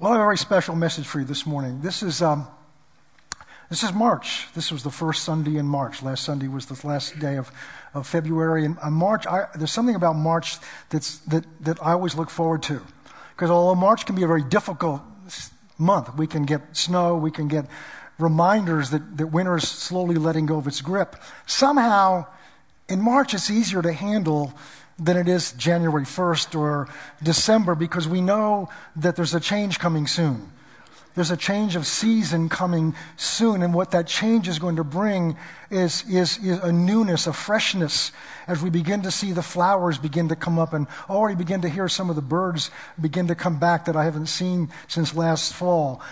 Well, I have a very special message for you this morning. This is March. This was the first Sunday in March. Last Sunday was the last day of February. And March, there's something about March that I always look forward to. Because although March can be a very difficult month, we can get snow, we can get reminders that winter is slowly letting go of its grip. Somehow, in March, it's easier to handle than it is January 1st or December, because we know that there's a change coming soon. There's a change of season coming soon, and what that change is going to bring is a newness, a freshness, as we begin to see the flowers begin to come up and already begin to hear some of the birds begin to come back that I haven't seen since last fall.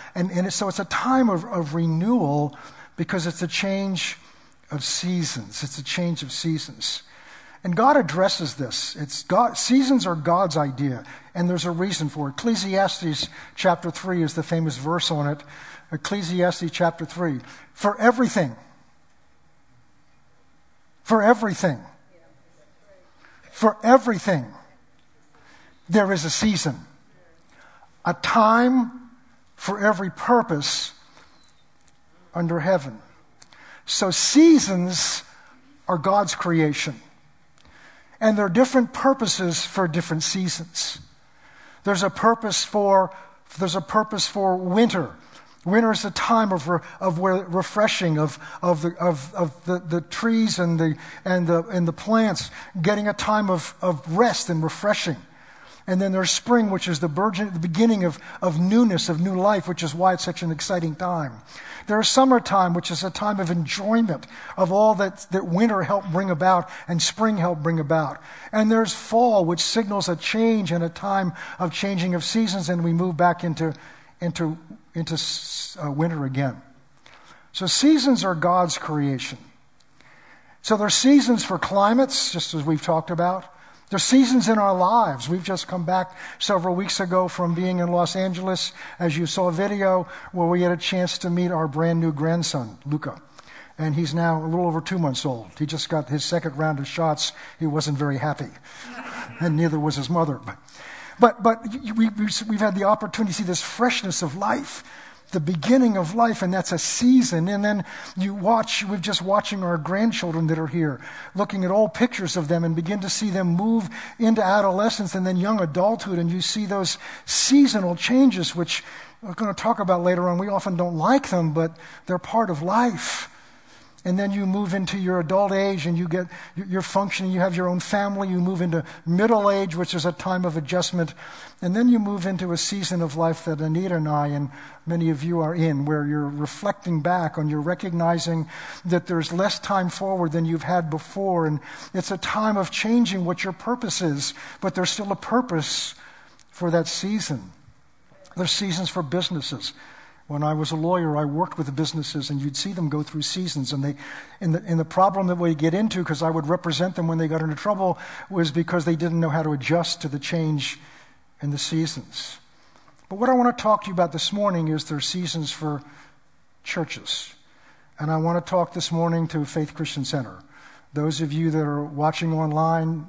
So it's a time of renewal, because it's a change of seasons. It's a change of seasons. And God addresses this. Seasons are God's idea, and there's a reason for it. Ecclesiastes chapter 3 is the famous verse on it. Ecclesiastes chapter 3. For everything, there is a season. A time for every purpose under heaven. So seasons are God's creation. And there are different purposes for different seasons. There's a purpose for winter. Winter is the time of refreshing of the trees and the plants, getting a time of rest and refreshing. And then there's spring, which is the beginning of newness, of new life, which is why it's such an exciting time. There's summertime, which is a time of enjoyment of all that winter helped bring about and spring helped bring about. And there's fall, which signals a change and a time of changing of seasons, and we move back into winter again. So seasons are God's creation. So there's seasons for climates, just as we've talked about. There's seasons in our lives. We've just come back several weeks ago from being in Los Angeles, as you saw a video, where we had a chance to meet our brand new grandson, Luca. And he's now a little over 2 months old. He just got his second round of shots. He wasn't very happy. And neither was his mother. But we've had the opportunity to see this freshness of life, the beginning of life, and that's a season. And then we're just watching our grandchildren that are here, looking at old pictures of them and begin to see them move into adolescence and then young adulthood, and you see those seasonal changes, which we're going to talk about later on. We often don't like them, but they're part of life. And then you move into your adult age and you're functioning, you have your own family, you move into middle age, which is a time of adjustment. And then you move into a season of life that Anita and I and many of you are in, where you're reflecting back on, you're recognizing that there's less time forward than you've had before. And it's a time of changing what your purpose is, but there's still a purpose for that season. There's seasons for businesses. When I was a lawyer, I worked with businesses, and you'd see them go through seasons. And the problem that we get into, because I would represent them when they got into trouble, was because they didn't know how to adjust to the change in the seasons. But what I want to talk to you about this morning is there are seasons for churches. And I want to talk this morning to Faith Christian Center. Those of you that are watching online,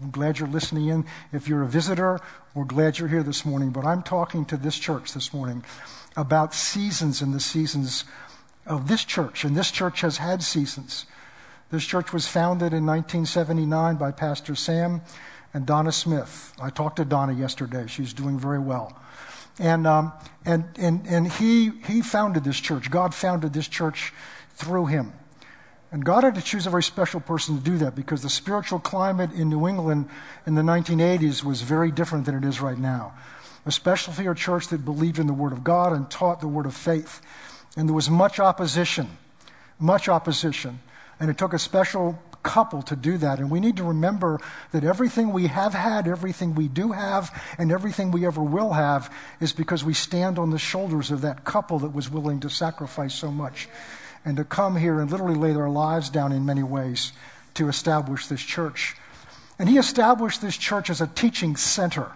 I'm glad you're listening in. If you're a visitor, we're glad you're here this morning. But I'm talking to this church this morning about seasons and the seasons of this church. And this church has had seasons. This church was founded in 1979 by Pastor Sam and Donna Smith. I talked to Donna yesterday. She's doing very well. And he founded this church. God founded this church through him. And God had to choose a very special person to do that, because the spiritual climate in New England in the 1980s was very different than it is right now, especially for a church that believed in the Word of God and taught the Word of faith. And there was much opposition. And it took a special couple to do that. And we need to remember that everything we have had, everything we do have, and everything we ever will have is because we stand on the shoulders of that couple that was willing to sacrifice so much and to come here and literally lay their lives down in many ways to establish this church. And he established this church as a teaching center.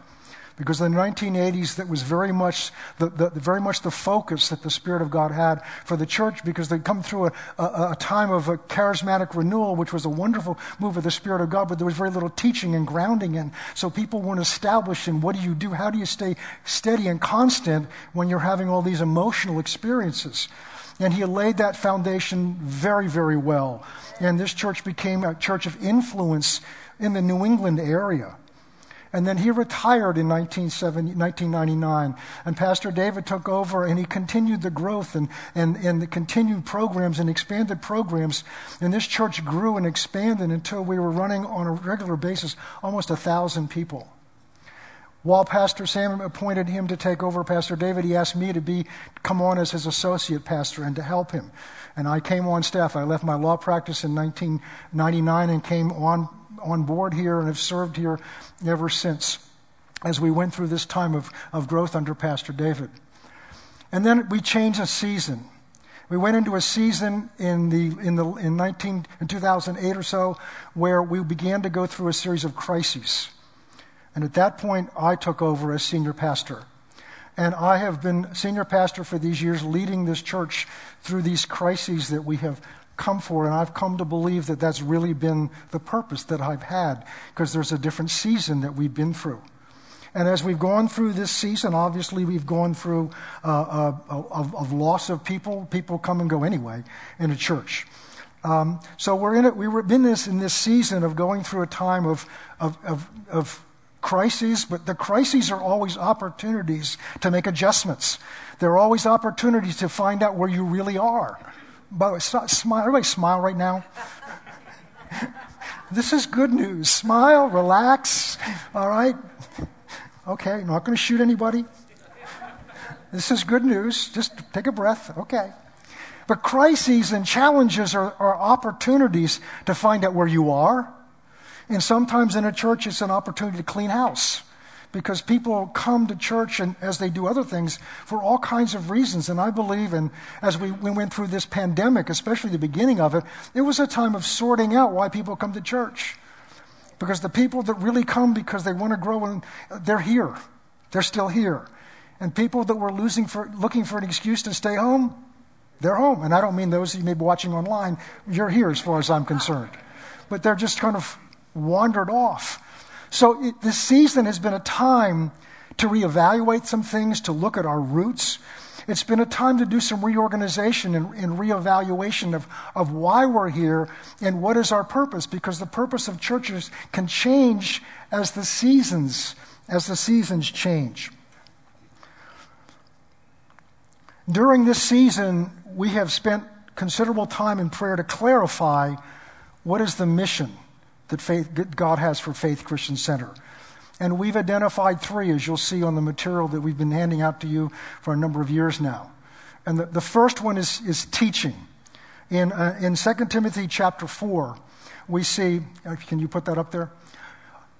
because in the 1980s that was very much the focus that the Spirit of God had for the church, because they'd come through a time of a charismatic renewal, which was a wonderful move of the Spirit of God, but there was very little teaching and grounding, and so people weren't established in what do you do, how do you stay steady and constant when you're having all these emotional experiences. And he laid that foundation very, very well. And this church became a church of influence in the New England area. And then he retired in 1999. And Pastor David took over, and he continued the growth and the continued programs and expanded programs. And this church grew and expanded until we were running on a regular basis almost 1,000 people. While Pastor Sam appointed him to take over Pastor David, he asked me to come on as his associate pastor and to help him. And I came on staff. I left my law practice in 1999 and came on board here and have served here ever since as we went through this time of growth under Pastor David. And then we changed a season. We went into a season in 2008 or so where we began to go through a series of crises. And at that point, I took over as senior pastor. And I have been senior pastor for these years, leading this church through these crises that we have come for. And I've come to believe that that's really been the purpose that I've had, because there's a different season that we've been through. And as we've gone through this season, obviously we've gone through of loss of people. People come and go anyway in a church. So we're in it. We've been in this season of going through a time of crises, but the crises are always opportunities to make adjustments. There are always opportunities to find out where you really are. By the way, smile. Everybody smile right now. This is good news. Smile, relax, all right? Okay, not going to shoot anybody. This is good news. Just take a breath, okay. But crises and challenges are opportunities to find out where you are. And sometimes in a church, it's an opportunity to clean house, because people come to church, and as they do other things, for all kinds of reasons. And I believe, and as we went through this pandemic, especially the beginning of it, it was a time of sorting out why people come to church. Because the people that really come because they want to grow, and they're here. They're still here. And people that were looking for an excuse to stay home, they're home. And I don't mean those you may be watching online. You're here as far as I'm concerned. But they're just kind of wandered off. So this season has been a time to reevaluate some things, to look at our roots. It's been a time to do some reorganization and reevaluation of why we're here and what is our purpose, because the purpose of churches can change as the seasons change. During this season, we have spent considerable time in prayer to clarify what is the mission that God has for Faith Christian Center. And we've identified three, as you'll see on the material that we've been handing out to you for a number of years now. And the first one is teaching. In 2 Timothy chapter 4, we see, can you put that up there?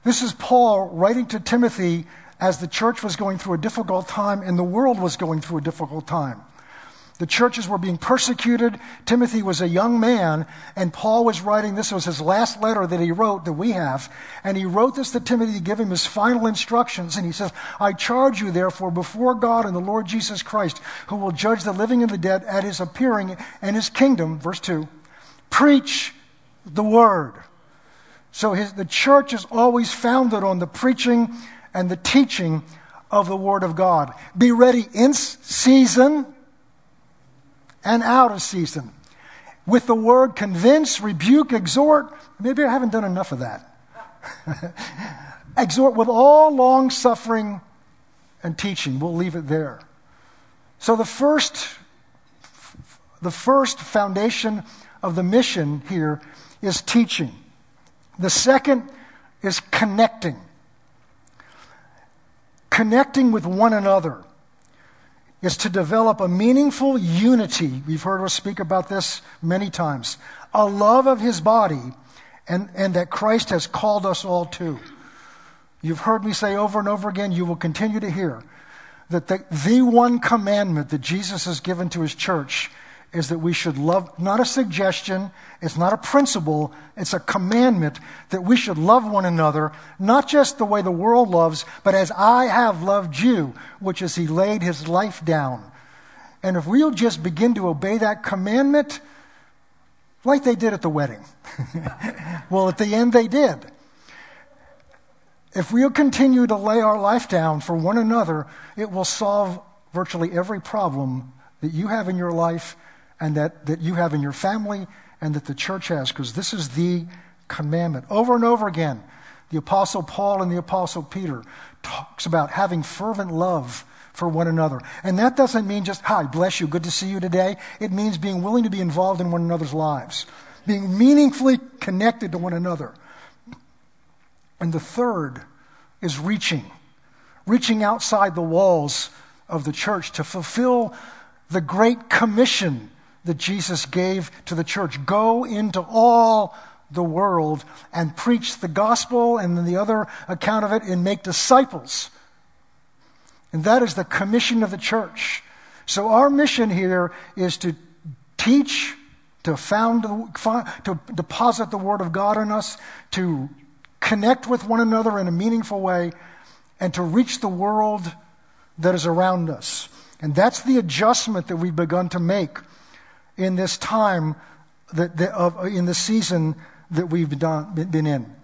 This is Paul writing to Timothy as the church was going through a difficult time and the world was going through a difficult time. The churches were being persecuted. Timothy was a young man, and Paul was writing, this was his last letter that he wrote that we have, and he wrote this to Timothy to give him his final instructions, and he says, I charge you, therefore, before God and the Lord Jesus Christ, who will judge the living and the dead at his appearing and his kingdom, verse 2, preach the word. So the church is always founded on the preaching and the teaching of the word of God. Be ready in season and out of season. With the word, convince, rebuke, exhort. Maybe I haven't done enough of that. Exhort with all long suffering and teaching. We'll leave it there. So the first foundation of the mission here is teaching. The second is connecting. Connecting with one another is to develop a meaningful unity. We've heard us speak about this many times. A love of his body and that Christ has called us all to. You've heard me say over and over again, you will continue to hear, that the one commandment that Jesus has given to his church is that we should love, not a suggestion, it's not a principle, it's a commandment that we should love one another, not just the way the world loves, but as I have loved you, which is he laid his life down. And if we'll just begin to obey that commandment, like they did at the wedding. Well, at the end they did. If we'll continue to lay our life down for one another, it will solve virtually every problem that you have in your life and that you have in your family and that the church has, because this is the commandment. Over and over again, the Apostle Paul and the Apostle Peter talks about having fervent love for one another. And that doesn't mean just, hi, bless you, good to see you today. It means being willing to be involved in one another's lives, being meaningfully connected to one another. And the third is reaching outside the walls of the church to fulfill the great commission that Jesus gave to the church. Go into all the world and preach the gospel, and then the other account of it, and make disciples. And that is the commission of the church. So our mission here is to teach, to to deposit the word of God in us, to connect with one another in a meaningful way, and to reach the world that is around us. And that's the adjustment that we've begun to make in this time, in the season that we've been in.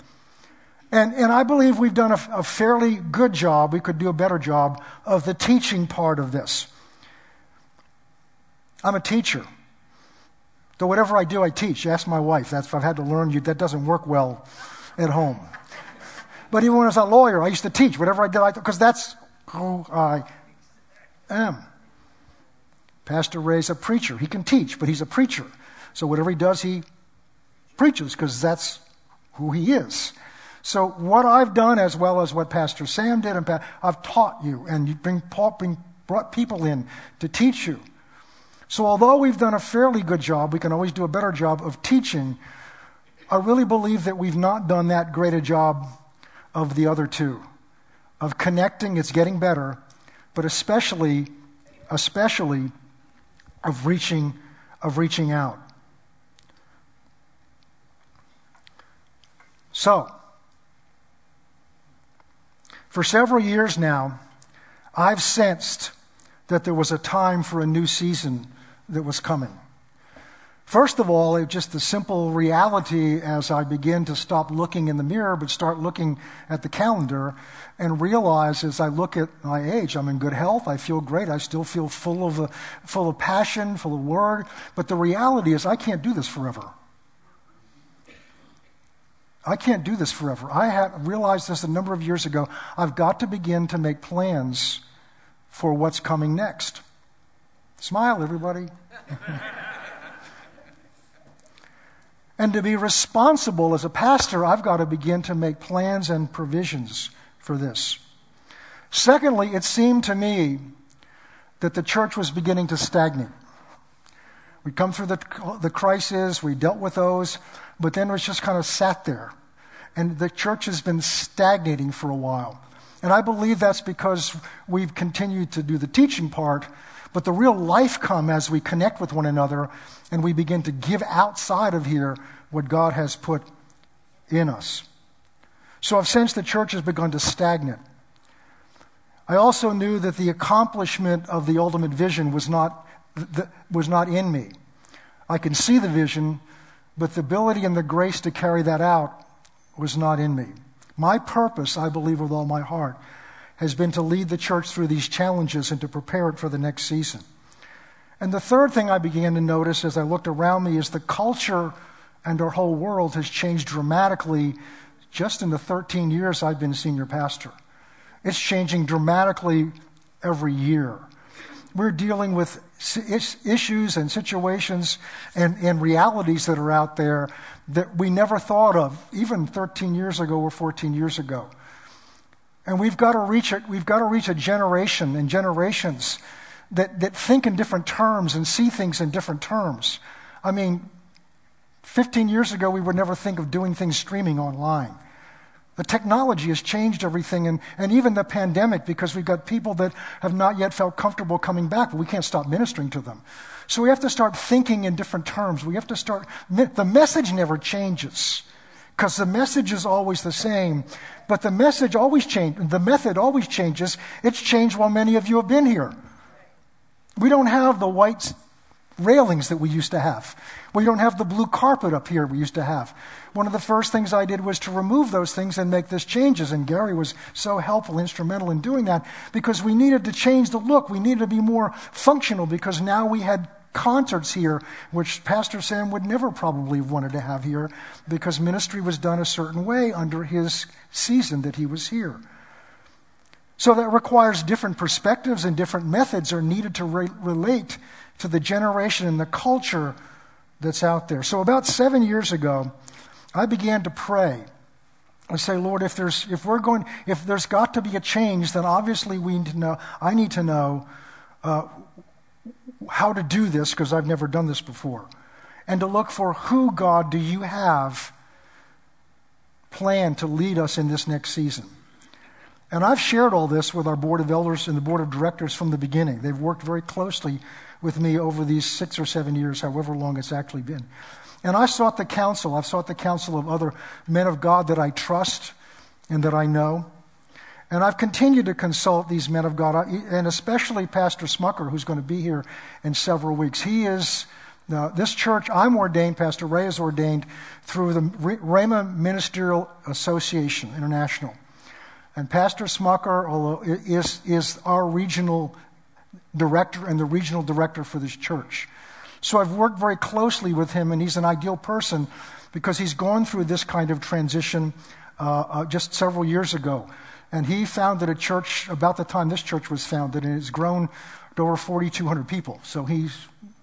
And I believe we've done a fairly good job, we could do a better job, of the teaching part of this. I'm a teacher. So whatever I do, I teach. Ask my wife. That's if I've had to learn, that doesn't work well at home. But even when I was a lawyer, I used to teach. Whatever I did, because that's who I am. Pastor Ray's a preacher. He can teach, but he's a preacher. So whatever he does, he preaches, because that's who he is. So what I've done, as well as what Pastor Sam did, and I've taught you, and you brought people in to teach you. So although we've done a fairly good job, we can always do a better job of teaching. I really believe that we've not done that great a job of the other two. Of connecting, it's getting better, but especially of reaching out. So, for several years now, I've sensed that there was a time for a new season that was coming. First of all, it's just the simple reality as I begin to stop looking in the mirror, but start looking at the calendar and realize as I look at my age, I'm in good health, I feel great, I still feel full of passion, full of word, but the reality is I can't do this forever. I can't do this forever. I had realized this a number of years ago. I've got to begin to make plans for what's coming next. Smile, everybody. And to be responsible as a pastor, I've got to begin to make plans and provisions for this. Secondly, it seemed to me that the church was beginning to stagnate. We'd come through the crisis, we dealt with those, but then it was just kind of sat there. And the church has been stagnating for a while. And I believe that's because we've continued to do the teaching part, but the real life comes as we connect with one another and we begin to give outside of here what God has put in us. So I've sensed the church has begun to stagnate. I also knew that the accomplishment of the ultimate vision was not in me. I can see the vision, but the ability and the grace to carry that out was not in me. My purpose, I believe with all my heart, has been to lead the church through these challenges and to prepare it for the next season. And the third thing I began to notice as I looked around me is the culture and our whole world has changed dramatically just in the 13 years I've been senior pastor. It's changing dramatically every year. We're dealing with issues and situations and realities that are out there that we never thought of even 13 years ago or 14 years ago. And we've got to reach it. We've got to reach a generation and generations that think in different terms and see things in different terms. I mean, 15 years ago, we would never think of doing things streaming online. The technology has changed everything, and even the pandemic, because we've got people that have not yet felt comfortable coming back, but we can't stop ministering to them. So we have to start thinking in different terms. We have to start, the message never changes because the message is always the same, but the message always changes, the method always changes. It's changed while many of you have been here. We don't have the white railings that we used to have. We don't have the blue carpet up here we used to have. One of the first things I did was to remove those things and make these changes, and Gary was so helpful, instrumental in doing that, because we needed to change the look. We needed to be more functional, because now we had concerts here, which Pastor Sam would never probably have wanted to have here, because ministry was done a certain way under his season that he was here. So that requires different perspectives, and different methods are needed to relate to the generation and the culture that's out there. So about 7 years ago, I began to pray. I say, Lord, if there's got to be a change, then obviously I need to know how to do this, because I've never done this before, and to look for who, God, do you have planned to lead us in this next season? And I've shared all this with our board of elders and the board of directors from the beginning. They've worked very closely with me over these 6 or 7 years, however long it's actually been. And I sought the counsel. I've sought the counsel of other men of God that I trust and that I know. And I've continued to consult these men of God, and especially Pastor Smucker, who's going to be here in several weeks. He is, this church, I'm ordained, Pastor Ray is ordained through the Rhema Ministerial Association International. And Pastor Smucker is our regional director and the regional director for this church. So I've worked very closely with him, and he's an ideal person because he's gone through this kind of transition just several years ago. And he founded a church about the time this church was founded, and it's grown to over 4,200 people. So he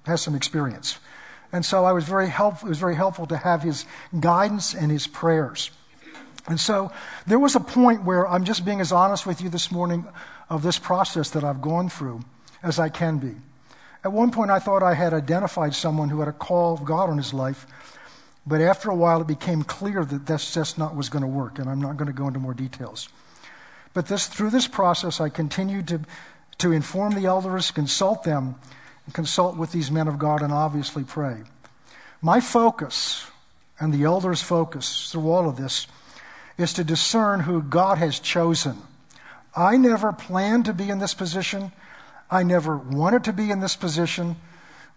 has some experience. And so it was very helpful to have his guidance and his prayers. And so there was a point where I'm just being as honest with you this morning of this process that I've gone through as I can be. At one point, I thought I had identified someone who had a call of God on his life, but after a while, it became clear that that's just not was going to work, and I'm not going to go into more details. But through this process, I continued to inform the elders, consult them, and consult with these men of God, and obviously pray. My focus, and the elders' focus through all of this, is to discern who God has chosen. I never planned to be in this position. I never wanted to be in this position.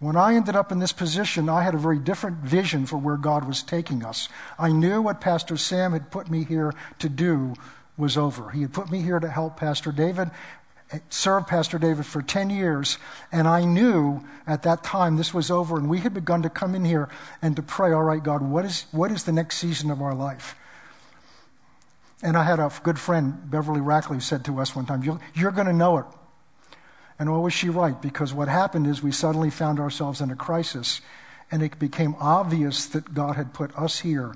When I ended up in this position, I had a very different vision for where God was taking us. I knew what Pastor Sam had put me here to do was over. He had put me here to help Pastor David, serve Pastor David for 10 years, and I knew at that time this was over, and we had begun to come in here and to pray, all right, God, what is the next season of our life? And I had a good friend, Beverly Rackley, said to us one time, you're going to know it. And oh, was she right? Because what happened is we suddenly found ourselves in a crisis, and it became obvious that God had put us here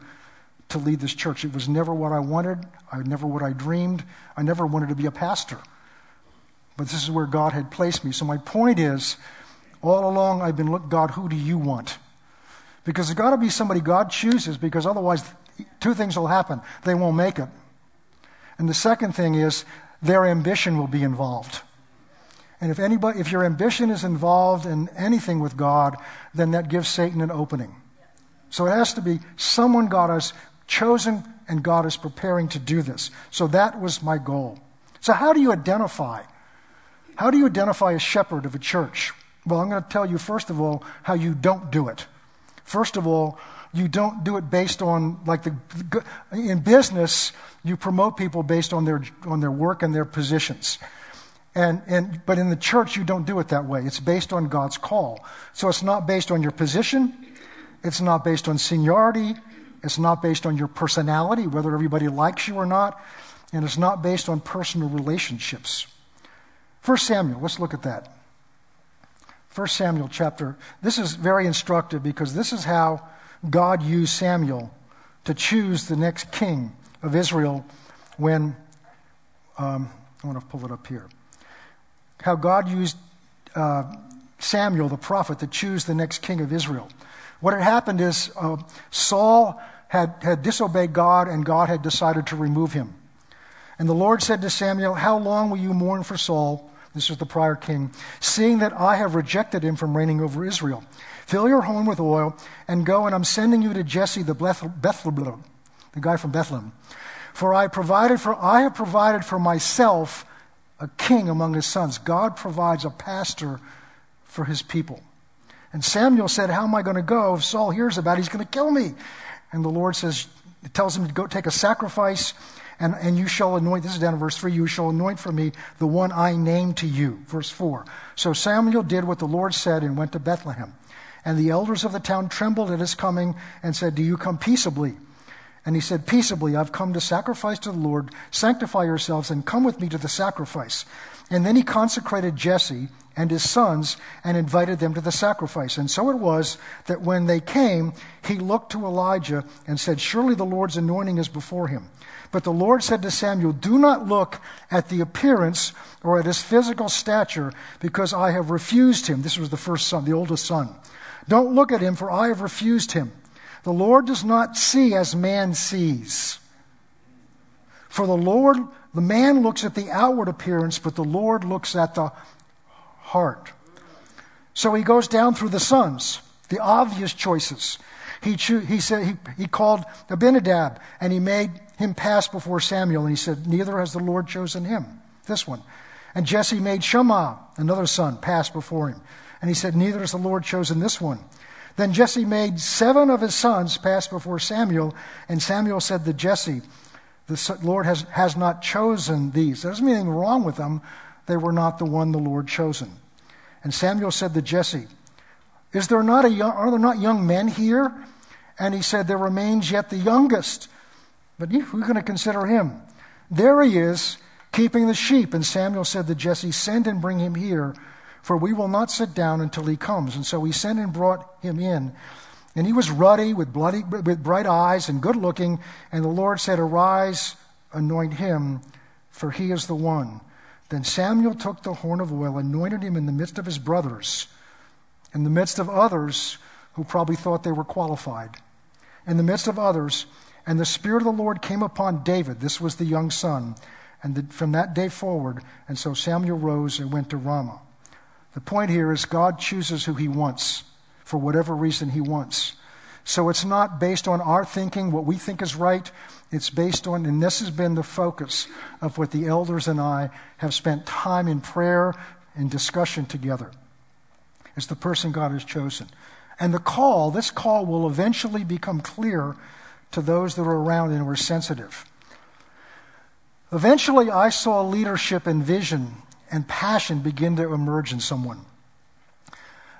to lead this church. It was never what I wanted. Never what I dreamed. I never wanted to be a pastor. But this is where God had placed me. So my point is, all along I've been, look, God, who do you want? Because there's got to be somebody God chooses, because otherwise two things will happen. They won't make it. And the second thing is their ambition will be involved. And if your ambition is involved in anything with God, then that gives Satan an opening. So it has to be someone God has chosen, and God is preparing to do this. So that was my goal. So how do you identify? How do you identify a shepherd of a church? Well, I'm going to tell you, first of all, how you don't do it. First of all, you don't do it based on, in business, you promote people based on their work and their positions. But in the church, you don't do it that way. It's based on God's call. So it's not based on your position. It's not based on seniority. It's not based on your personality, whether everybody likes you or not, and it's not based on personal relationships. First Samuel, let's look at that. First Samuel chapter, this is very instructive because this is how God used Samuel to choose the next king of Israel when, I want to pull it up here, how God used Samuel the prophet to choose the next king of Israel. What had happened is Saul had disobeyed God, and God had decided to remove him. And the Lord said to Samuel, "How long will you mourn for Saul, This is the prior king. Seeing that I have rejected him from reigning over Israel, fill your horn with oil and go, and I'm sending you to Jesse the Bethlehem, the guy from Bethlehem. For I have provided for myself a king among his sons. God provides a pastor for his people. And Samuel said, how am I going to go? If Saul hears about it, he's going to kill me. And the Lord says, it tells him to go take a sacrifice, and you shall anoint, this is down in verse 3, you shall anoint for me the one I name to you. Verse 4. So Samuel did what the Lord said and went to Bethlehem. And the elders of the town trembled at his coming and said, do you come peaceably? And he said, peaceably, I've come to sacrifice to the Lord. Sanctify yourselves and come with me to the sacrifice. And then he consecrated Jesse and his sons and invited them to the sacrifice. And so it was that when they came, he looked to Elijah and said, surely the Lord's anointing is before him. But the Lord said to Samuel, do not look at the appearance or at his physical stature, because I have refused him. This was the first son, the oldest son. Don't look at him, for I have refused him. The Lord does not see as man sees. For the man looks at the outward appearance, but the Lord looks at the heart. So he goes down through the sons, the obvious choices. He called Abinadab, and he made him pass before Samuel, and he said, neither has the Lord chosen him, this one. And Jesse made Shammah, another son, pass before him. And he said, neither has the Lord chosen this one. Then Jesse made 7 of his sons pass before Samuel, and Samuel said to Jesse, the Lord has not chosen these. There doesn't mean anything wrong with them. They were not the one the Lord chosen. And Samuel said to Jesse, are there not young men here? And he said, there remains yet the youngest. But who's going to consider him? There he is, keeping the sheep. And Samuel said to Jesse, send and bring him here, for we will not sit down until he comes. And so he sent and brought him in. And he was ruddy with bright eyes and good looking. And the Lord said, arise, anoint him, for he is the one. Then Samuel took the horn of oil, anointed him in the midst of his brothers, in the midst of others who probably thought they were qualified, in the midst of others. And the Spirit of the Lord came upon David. This was the young son. And from that day forward, and so Samuel rose and went to Ramah. The point here is God chooses who he wants for whatever reason he wants. So it's not based on our thinking, what we think is right. It's based on, and this has been the focus of what the elders and I have spent time in prayer and discussion together. It's the person God has chosen. And this call will eventually become clear to those that are around and who are sensitive. Eventually I saw leadership and vision and passion begin to emerge in someone.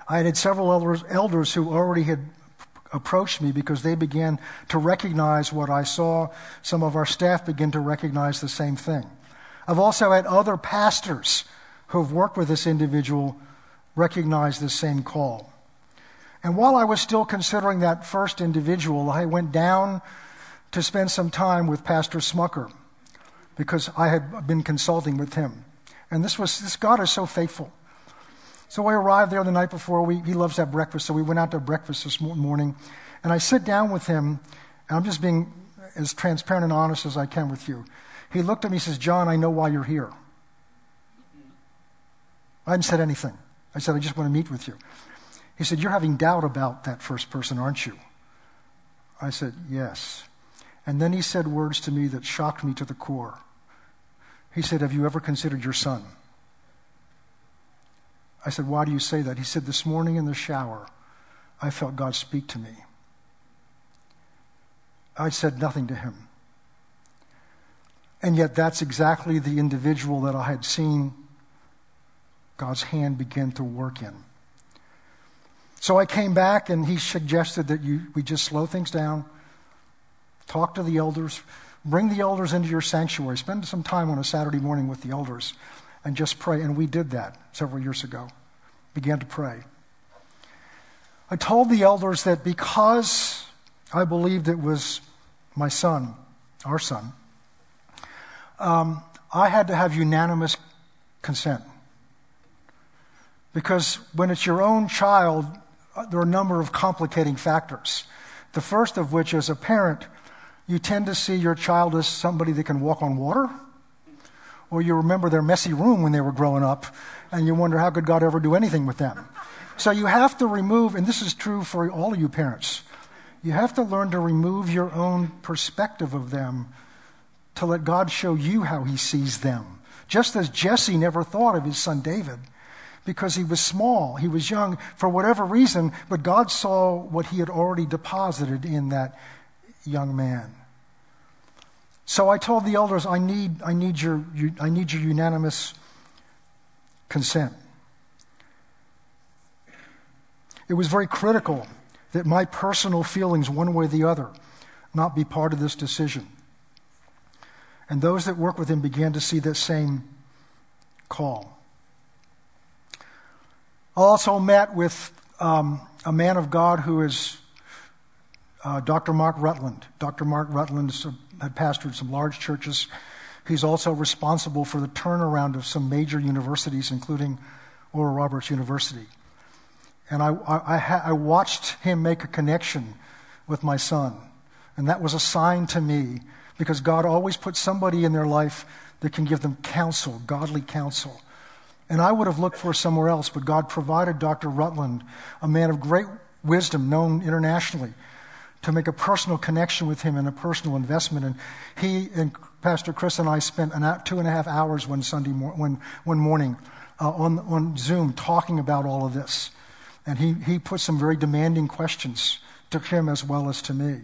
I had several elders who already had approached me because they began to recognize what I saw. Some of our staff began to recognize the same thing. I've also had other pastors who have worked with this individual recognize the same call. And while I was still considering that first individual, I went down to spend some time with Pastor Smucker because I had been consulting with him. And God is so faithful. So I arrived there the night before. He loves to have breakfast, so we went out to breakfast this morning. And I sit down with him, and I'm just being as transparent and honest as I can with you. He looked at me and says, John, I know why you're here. I hadn't said anything. I said, I just want to meet with you. He said, you're having doubt about that first person, aren't you? I said, yes. And then he said words to me that shocked me to the core. He said, have you ever considered your son? I said, why do you say that? He said, this morning in the shower, I felt God speak to me. I said nothing to him. And yet that's exactly the individual that I had seen God's hand begin to work in. So I came back and he suggested that we just slow things down, talk to the elders, bring the elders into your sanctuary. Spend some time on a Saturday morning with the elders and just pray. And we did that several years ago. Began to pray. I told the elders that because I believed it was my son, our son, I had to have unanimous consent. Because when it's your own child, there are a number of complicating factors. The first of which is a parent. You tend to see your child as somebody that can walk on water or you remember their messy room when they were growing up, and you wonder how could God ever do anything with them. So you have to remove, and this is true for all of you parents, you have to learn to remove your own perspective of them to let God show you how he sees them. Just as Jesse never thought of his son David because he was small, he was young, for whatever reason, but God saw what he had already deposited in that young man. So I told the elders, I need your unanimous consent. It was very critical that my personal feelings, one way or the other, not be part of this decision. And those that work with him began to see that same call. I also met with a man of God who is Dr. Mark Rutland. Dr. Mark Rutland had pastored some large churches. He's also responsible for the turnaround of some major universities, including Oral Roberts University. And I watched him make a connection with my son. And that was a sign to me, because God always puts somebody in their life that can give them counsel, godly counsel. And I would have looked for somewhere else, but God provided Dr. Rutland, a man of great wisdom known internationally, to make a personal connection with him and a personal investment. And he and Pastor Chris and I spent 2.5 hours one morning on Zoom talking about all of this. And he put some very demanding questions to him as well as to me,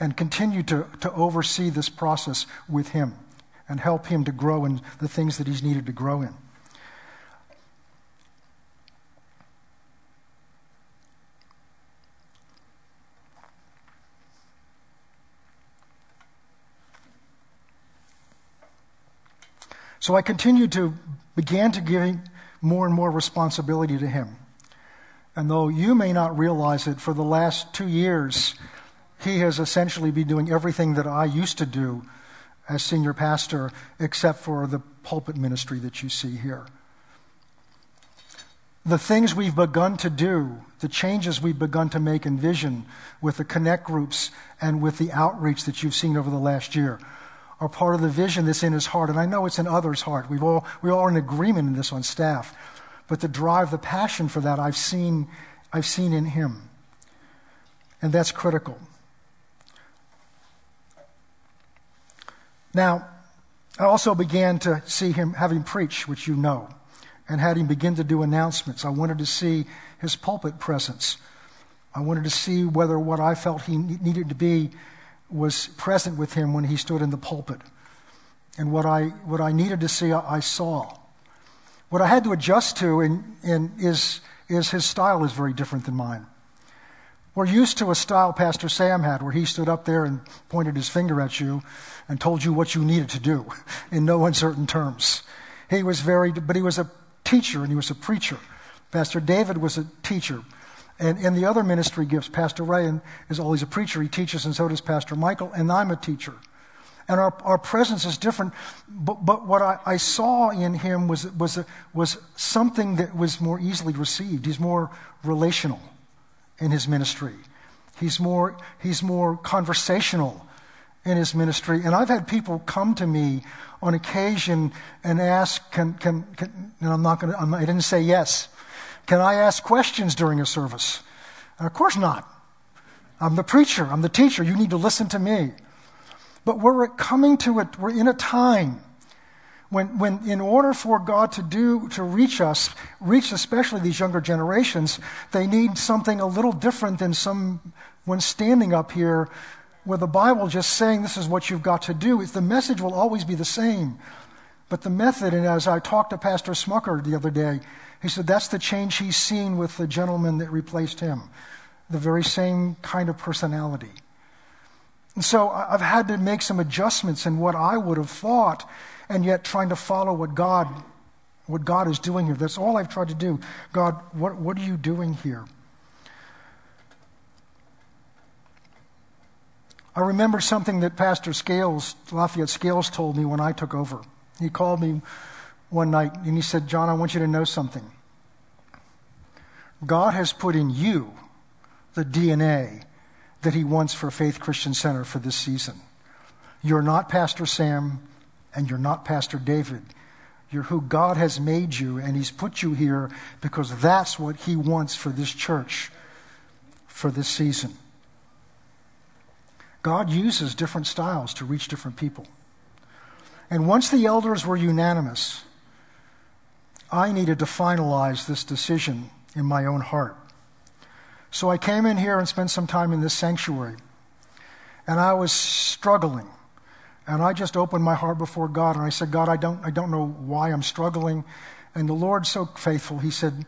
and continued to oversee this process with him and help him to grow in the things that he's needed to grow in. So I began to give more and more responsibility to him. And though you may not realize it, for the last 2 years, he has essentially been doing everything that I used to do as senior pastor, except for the pulpit ministry that you see here. The things we've begun to do, the changes we've begun to make and vision with the connect groups and with the outreach that you've seen over the last year are part of the vision that's in his heart. And I know it's in others' heart. We all are in agreement in this on staff. But the drive, the passion for that, I've seen in him. And that's critical. Now, I also began to see him, have him preach, which you know, and had him begin to do announcements. I wanted to see his pulpit presence. I wanted to see whether what I felt he needed to be was present with him when he stood in the pulpit. And what I needed to see, I saw. What I had to adjust to is his style is very different than mine. We're used to a style Pastor Sam had, where he stood up there and pointed his finger at you and told you what you needed to do in no uncertain terms. But he was a teacher and he was a preacher. Pastor David was a teacher. And the other ministry gifts, Pastor Ryan is always a preacher. He teaches, and so does Pastor Michael, and I'm a teacher. And our presence is different, but what I saw in him was something that was more easily received. He's more relational in his ministry. He's more conversational in his ministry. And I've had people come to me on occasion and ask, can and I didn't say yes. Can I ask questions during a service? And of course not. I'm the preacher. I'm the teacher. You need to listen to me. But we're in a time when in order for God to reach us, reach especially these younger generations, they need something a little different than someone standing up here with the Bible just saying this is what you've got to do. The message will always be the same, but the method, and as I talked to Pastor Smucker the other day, he said that's the change he's seen with the gentleman that replaced him, the very same kind of personality. And so I've had to make some adjustments in what I would have thought, and yet trying to follow what God is doing here. That's all I've tried to do. God, what are you doing here? I remember something that Pastor Scales, Lafayette Scales, told me when I took over. He called me one night and he said, John, I want you to know something. God has put in you the DNA that he wants for Faith Christian Center for this season. You're not Pastor Sam and you're not Pastor David. You're who God has made you, and He's put you here because that's what He wants for this church, for this season. God uses different styles to reach different people. And once the elders were unanimous, I needed to finalize this decision in my own heart. So I came in here and spent some time in this sanctuary, and I was struggling. And I just opened my heart before God, and I said, God, I don't know why I'm struggling. And the Lord, so faithful, He said,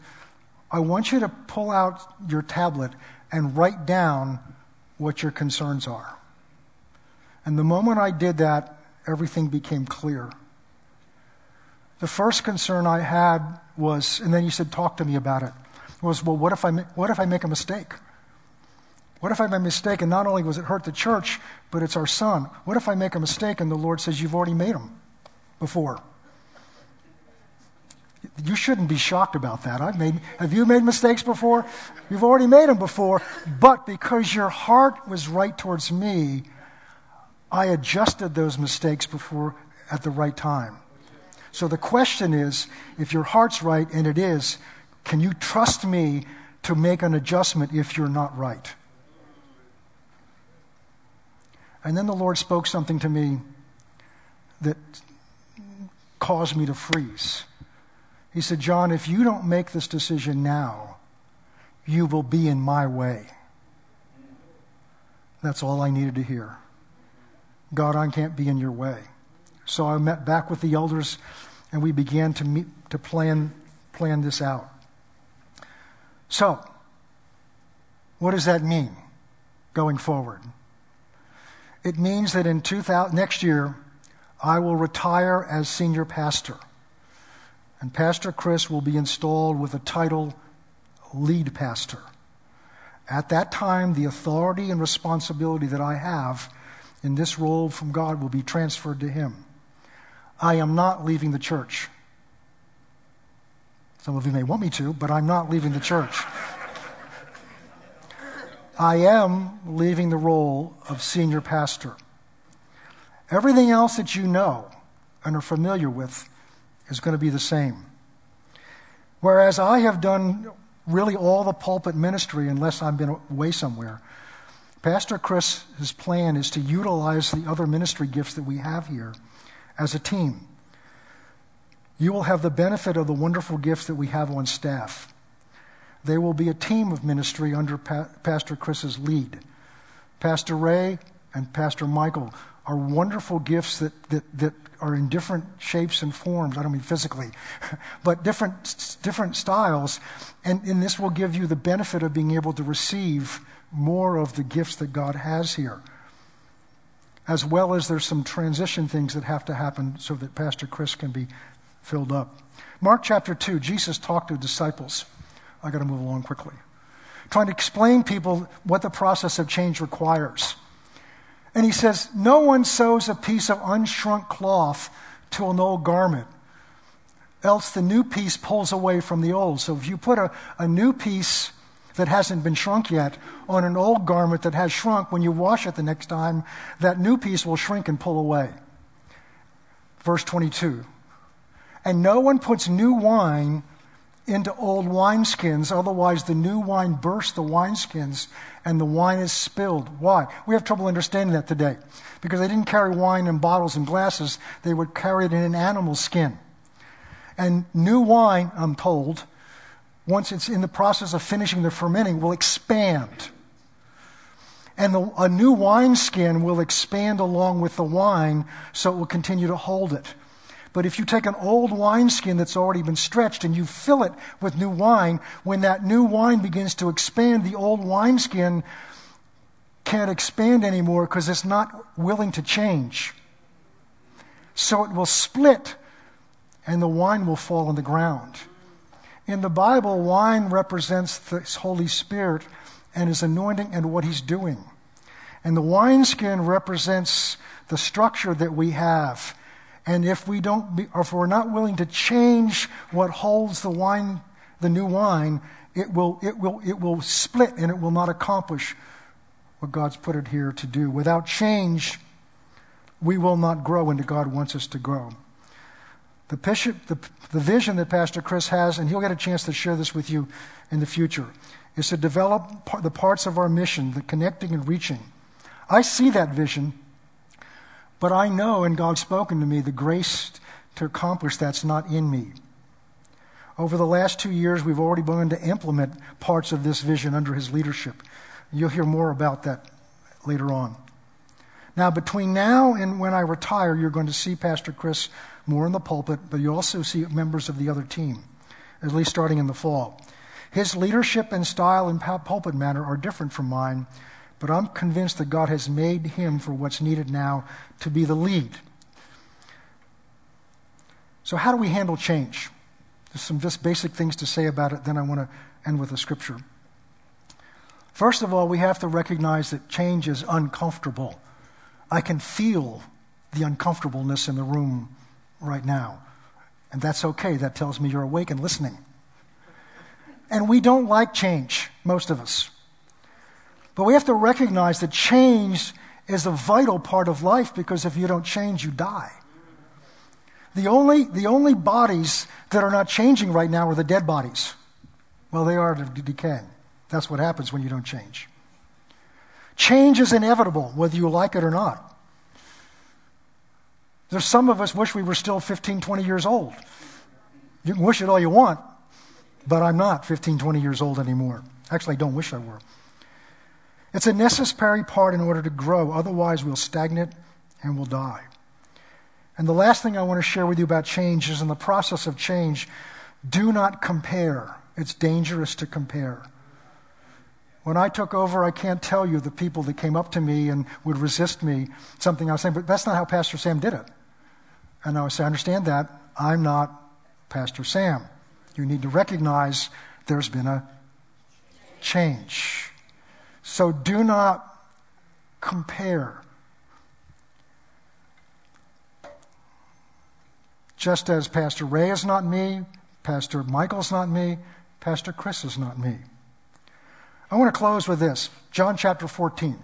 I want you to pull out your tablet and write down what your concerns are. And the moment I did that, everything became clear. The first concern I had was, and then you said, talk to me about it, was, well, what if I make a mistake? What if I make a mistake, and not only was it hurt the church, but it's our son? What if I make a mistake and the Lord says, you've already made them before? You shouldn't be shocked about that. Have you made mistakes before? You've already made them before. But because your heart was right towards me, I adjusted those mistakes before at the right time. So the question is, if your heart's right, and it is, can you trust me to make an adjustment if you're not right? And then the Lord spoke something to me that caused me to freeze. He said, John, if you don't make this decision now, you will be in my way. That's all I needed to hear. God, I can't be in your way. So I met back with the elders, and we began to plan this out. So, what does that mean going forward? It means that in next year, I will retire as senior pastor. And Pastor Chris will be installed with a title, lead pastor. At that time, the authority and responsibility that I have in this role from God will be transferred to him. I am not leaving the church. Some of you may want me to, but I'm not leaving the church. I am leaving the role of senior pastor. Everything else that you know and are familiar with is going to be the same. Whereas I have done really all the pulpit ministry unless I've been away somewhere, Pastor Chris, his plan is to utilize the other ministry gifts that we have here as a team. You will have the benefit of the wonderful gifts that we have on staff. There will be a team of ministry under Pastor Chris's lead. Pastor Ray and Pastor Michael are wonderful gifts that are in different shapes and forms. I don't mean physically, but different styles. And this will give you the benefit of being able to receive more of the gifts that God has here. As well as there's some transition things that have to happen so that Pastor Chris can be filled up. Mark chapter 2, Jesus talked to disciples. I got to move along quickly. Trying to explain people what the process of change requires. And he says, no one sews a piece of unshrunk cloth to an old garment, else the new piece pulls away from the old. So if you put a new piece that hasn't been shrunk yet on an old garment that has shrunk, when you wash it the next time, that new piece will shrink and pull away. Verse 22. And no one puts new wine into old wineskins, otherwise the new wine bursts the wineskins and the wine is spilled. Why? We have trouble understanding that today because they didn't carry wine in bottles and glasses. They would carry it in an animal skin. And new wine, I'm told, once it's in the process of finishing the fermenting, will expand. And a new wineskin will expand along with the wine, so it will continue to hold it. But if you take an old wineskin that's already been stretched and you fill it with new wine, when that new wine begins to expand, the old wineskin can't expand anymore because it's not willing to change. So it will split and the wine will fall on the ground. In the Bible, wine represents the Holy Spirit and His anointing and what He's doing. And the wineskin represents the structure that we have. And if we're not willing to change what holds the wine, the new wine, it will split and it will not accomplish what God's put it here to do. Without change, we will not grow into God wants us to grow. The vision that Pastor Chris has, and he'll get a chance to share this with you in the future, is to develop the parts of our mission, the connecting and reaching. I see that vision, but I know, and God's spoken to me, the grace to accomplish that's not in me. Over the last 2 years, we've already begun to implement parts of this vision under his leadership. You'll hear more about that later on. Now, between now and when I retire, you're going to see Pastor Chris more in the pulpit, but you also see members of the other team, at least starting in the fall. His leadership and style and pulpit manner are different from mine, but I'm convinced that God has made him for what's needed now to be the lead. So how do we handle change? There's some just basic things to say about it, then I want to end with a scripture. First of all, we have to recognize that change is uncomfortable. I can feel the uncomfortableness in the room right now. And that's okay. That tells me you're awake and listening. And we don't like change, most of us. But we have to recognize that change is a vital part of life, because if you don't change, you die. The only bodies that are not changing right now are the dead bodies. Well, they are decaying. That's what happens when you don't change. Change is inevitable, whether you like it or not. There's some of us wish we were still 15, 20 years old. You can wish it all you want, but I'm not 15, 20 years old anymore. Actually, I don't wish I were. It's a necessary part in order to grow. Otherwise, we'll stagnate and we'll die. And the last thing I want to share with you about change is, in the process of change, do not compare. It's dangerous to compare. When I took over, I can't tell you the people that came up to me and would resist me, something I was saying, but that's not how Pastor Sam did it. And I would say, I understand that. I'm not Pastor Sam. You need to recognize there's been a change. So do not compare. Just as Pastor Ray is not me, Pastor Michael's not me, Pastor Chris is not me. I want to close with this. John chapter 14.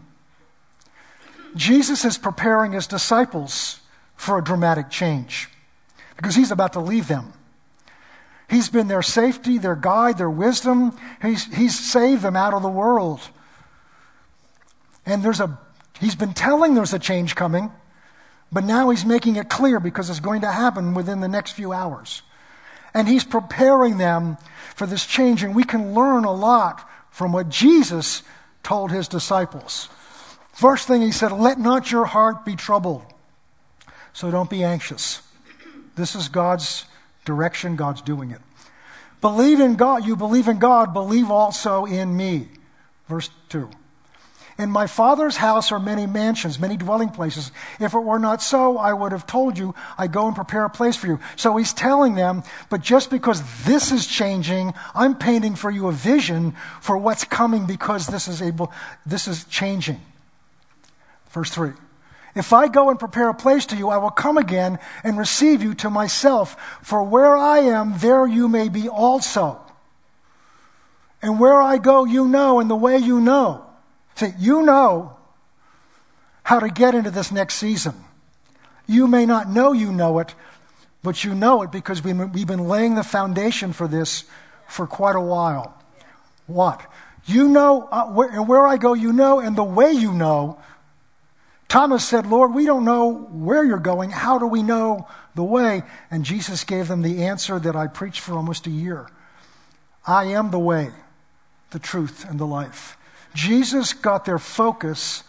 Jesus is preparing his disciples for a dramatic change, because he's about to leave them. He's been their safety, their guide, their wisdom. He's saved them out of the world. And he's been telling there's a change coming, but now he's making it clear, because it's going to happen within the next few hours. And he's preparing them for this change, and we can learn a lot from what Jesus told his disciples. First thing he said, let not your heart be troubled. So don't be anxious. This is God's direction. God's doing it. Believe in God. You believe in God. Believe also in me. Verse 2. In my Father's house are many mansions, many dwelling places. If it were not so, I would have told you, I go and prepare a place for you. So he's telling them, but just because this is changing, I'm painting for you a vision for what's coming, because this is changing. Verse 3. If I go and prepare a place to you, I will come again and receive you to myself. For where I am, there you may be also. And where I go, you know, and the way you know. See, you know how to get into this next season. You may not know you know it, but you know it because we've been laying the foundation for this for quite a while. What? You know, where I go, you know, and the way you know. Thomas said, Lord, we don't know where you're going. How do we know the way? And Jesus gave them the answer that I preached for almost a year. I am the way, the truth, and the life. Jesus got their focus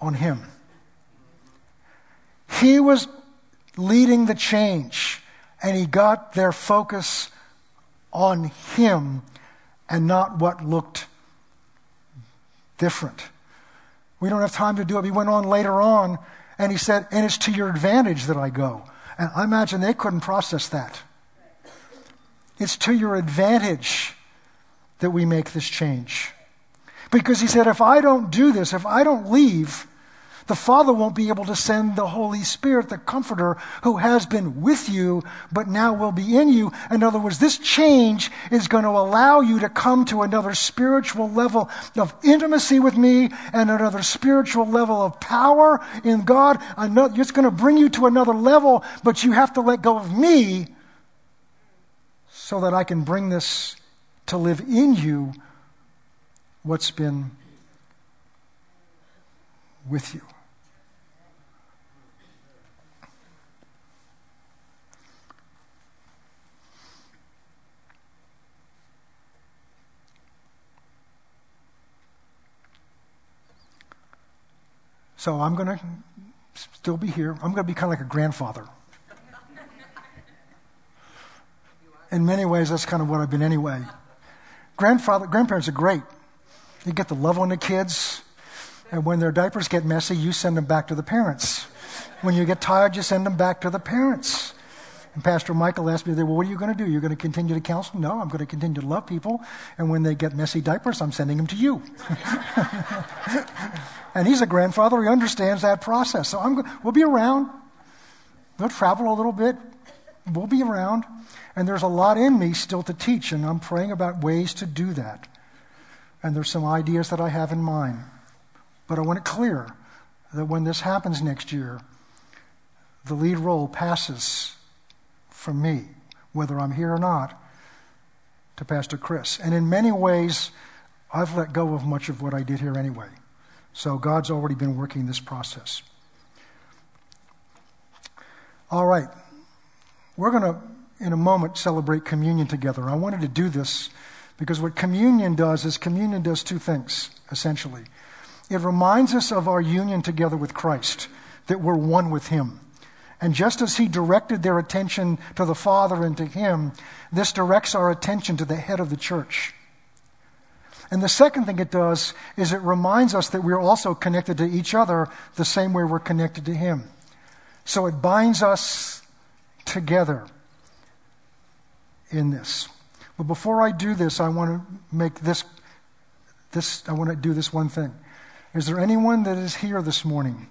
on him. He was leading the change, and he got their focus on him and not what looked different. We don't have time to do it. He went on later on, and he said, and it's to your advantage that I go. And I imagine they couldn't process that. It's to your advantage that we make this change. Because he said, if I don't do this, if I don't leave, The Father won't be able to send the Holy Spirit, the Comforter, who has been with you, but now will be in you. In other words, this change is going to allow you to come to another spiritual level of intimacy with me and another spiritual level of power in God. It's going to bring you to another level, but you have to let go of me so that I can bring this to live in you what's been with you. So I'm going to still be here. I'm going to be kind of like a grandfather. In many ways, that's kind of what I've been anyway. Grandparents are great. You get to love on the kids. And when their diapers get messy, you send them back to the parents. When you get tired, you send them back to the parents. And Pastor Michael asked me, well, what are you going to do? You're going to continue to counsel? No, I'm going to continue to love people. And when they get messy diapers, I'm sending them to you. And he's a grandfather. He understands that process. So we'll be around. We'll travel a little bit. We'll be around. And there's a lot in me still to teach, and I'm praying about ways to do that. And there's some ideas that I have in mind. But I want it clear that when this happens next year, the lead role passes from me, whether I'm here or not, to Pastor Chris. And in many ways, I've let go of much of what I did here anyway. So God's already been working this process. All right. We're going to, in a moment, celebrate communion together. I wanted to do this because what communion does is communion does two things, essentially. It reminds us of our union together with Christ, that we're one with him. And just as he directed their attention to the Father and to him, this directs our attention to the head of the church. And the second thing it does is it reminds us that we're also connected to each other the same way we're connected to him. So it binds us together in this. But before I do this, I want to make I want to do this one thing. Is there anyone that is here this morning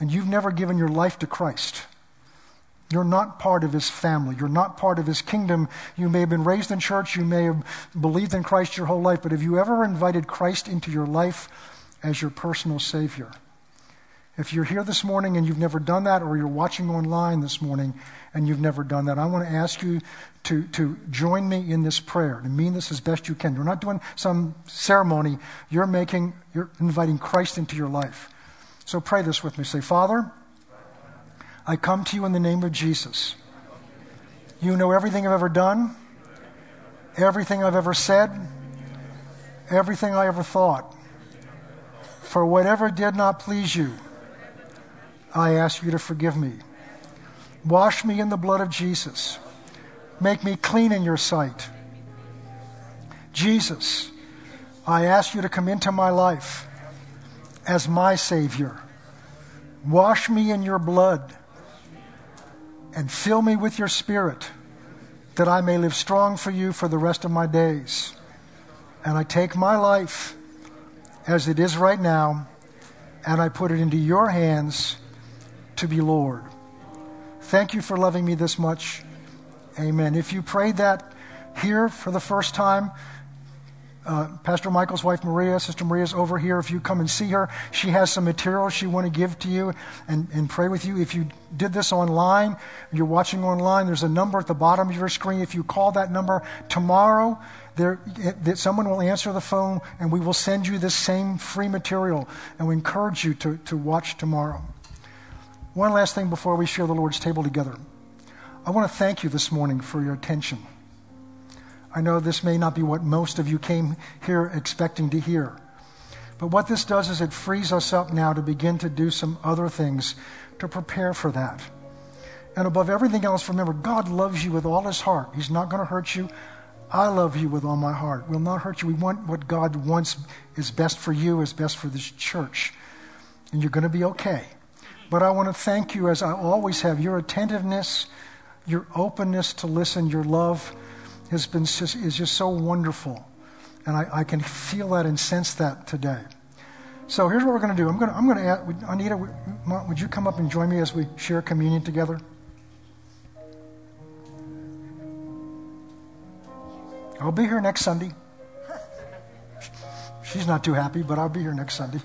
and you've never given your life to Christ? You're not part of his family. You're not part of his kingdom. You may have been raised in church. You may have believed in Christ your whole life. But have you ever invited Christ into your life as your personal Savior? If you're here this morning and you've never done that, or you're watching online this morning and you've never done that, I want to ask you to join me in this prayer, to mean this as best you can. You're not doing some ceremony. You're inviting Christ into your life. So pray this with me. Say, Father, I come to you in the name of Jesus. You know everything I've ever done, everything I've ever said, everything I ever thought. For whatever did not please you, I ask you to forgive me. Wash me in the blood of Jesus. Make me clean in your sight. Jesus, I ask you to come into my life as my Savior. Wash me in your blood and fill me with your Spirit, that I may live strong for you for the rest of my days. And I take my life as it is right now, and I put it into your hands to be Lord. Thank you for loving me this much. Amen. If you prayed that here for the first time, Pastor Michael's wife Maria, Sister Maria's over here. If you come and see her, she has some material she want to give to you and pray with you. If you did this online, you're watching online, there's a number at the bottom of your screen. If you call that number tomorrow, that someone will answer the phone and we will send you this same free material, and we encourage you to watch tomorrow. One last thing before we share the Lord's table together. I want to thank you this morning for your attention. I know this may not be what most of you came here expecting to hear, but what this does is it frees us up now to begin to do some other things to prepare for that. And above everything else, remember, God loves you with all his heart. He's not going to hurt you. I love you with all my heart. We'll not hurt you. We want what God wants is best for you, is best for this church. And you're going to be okay. But I want to thank you, as I always have, your attentiveness, your openness to listen, your love is just so wonderful. And I can feel that and sense that today. So here's what we're going to do. I'm going to ask, Anita, would you come up and join me as we share communion together? I'll be here next Sunday. She's not too happy, but I'll be here next Sunday.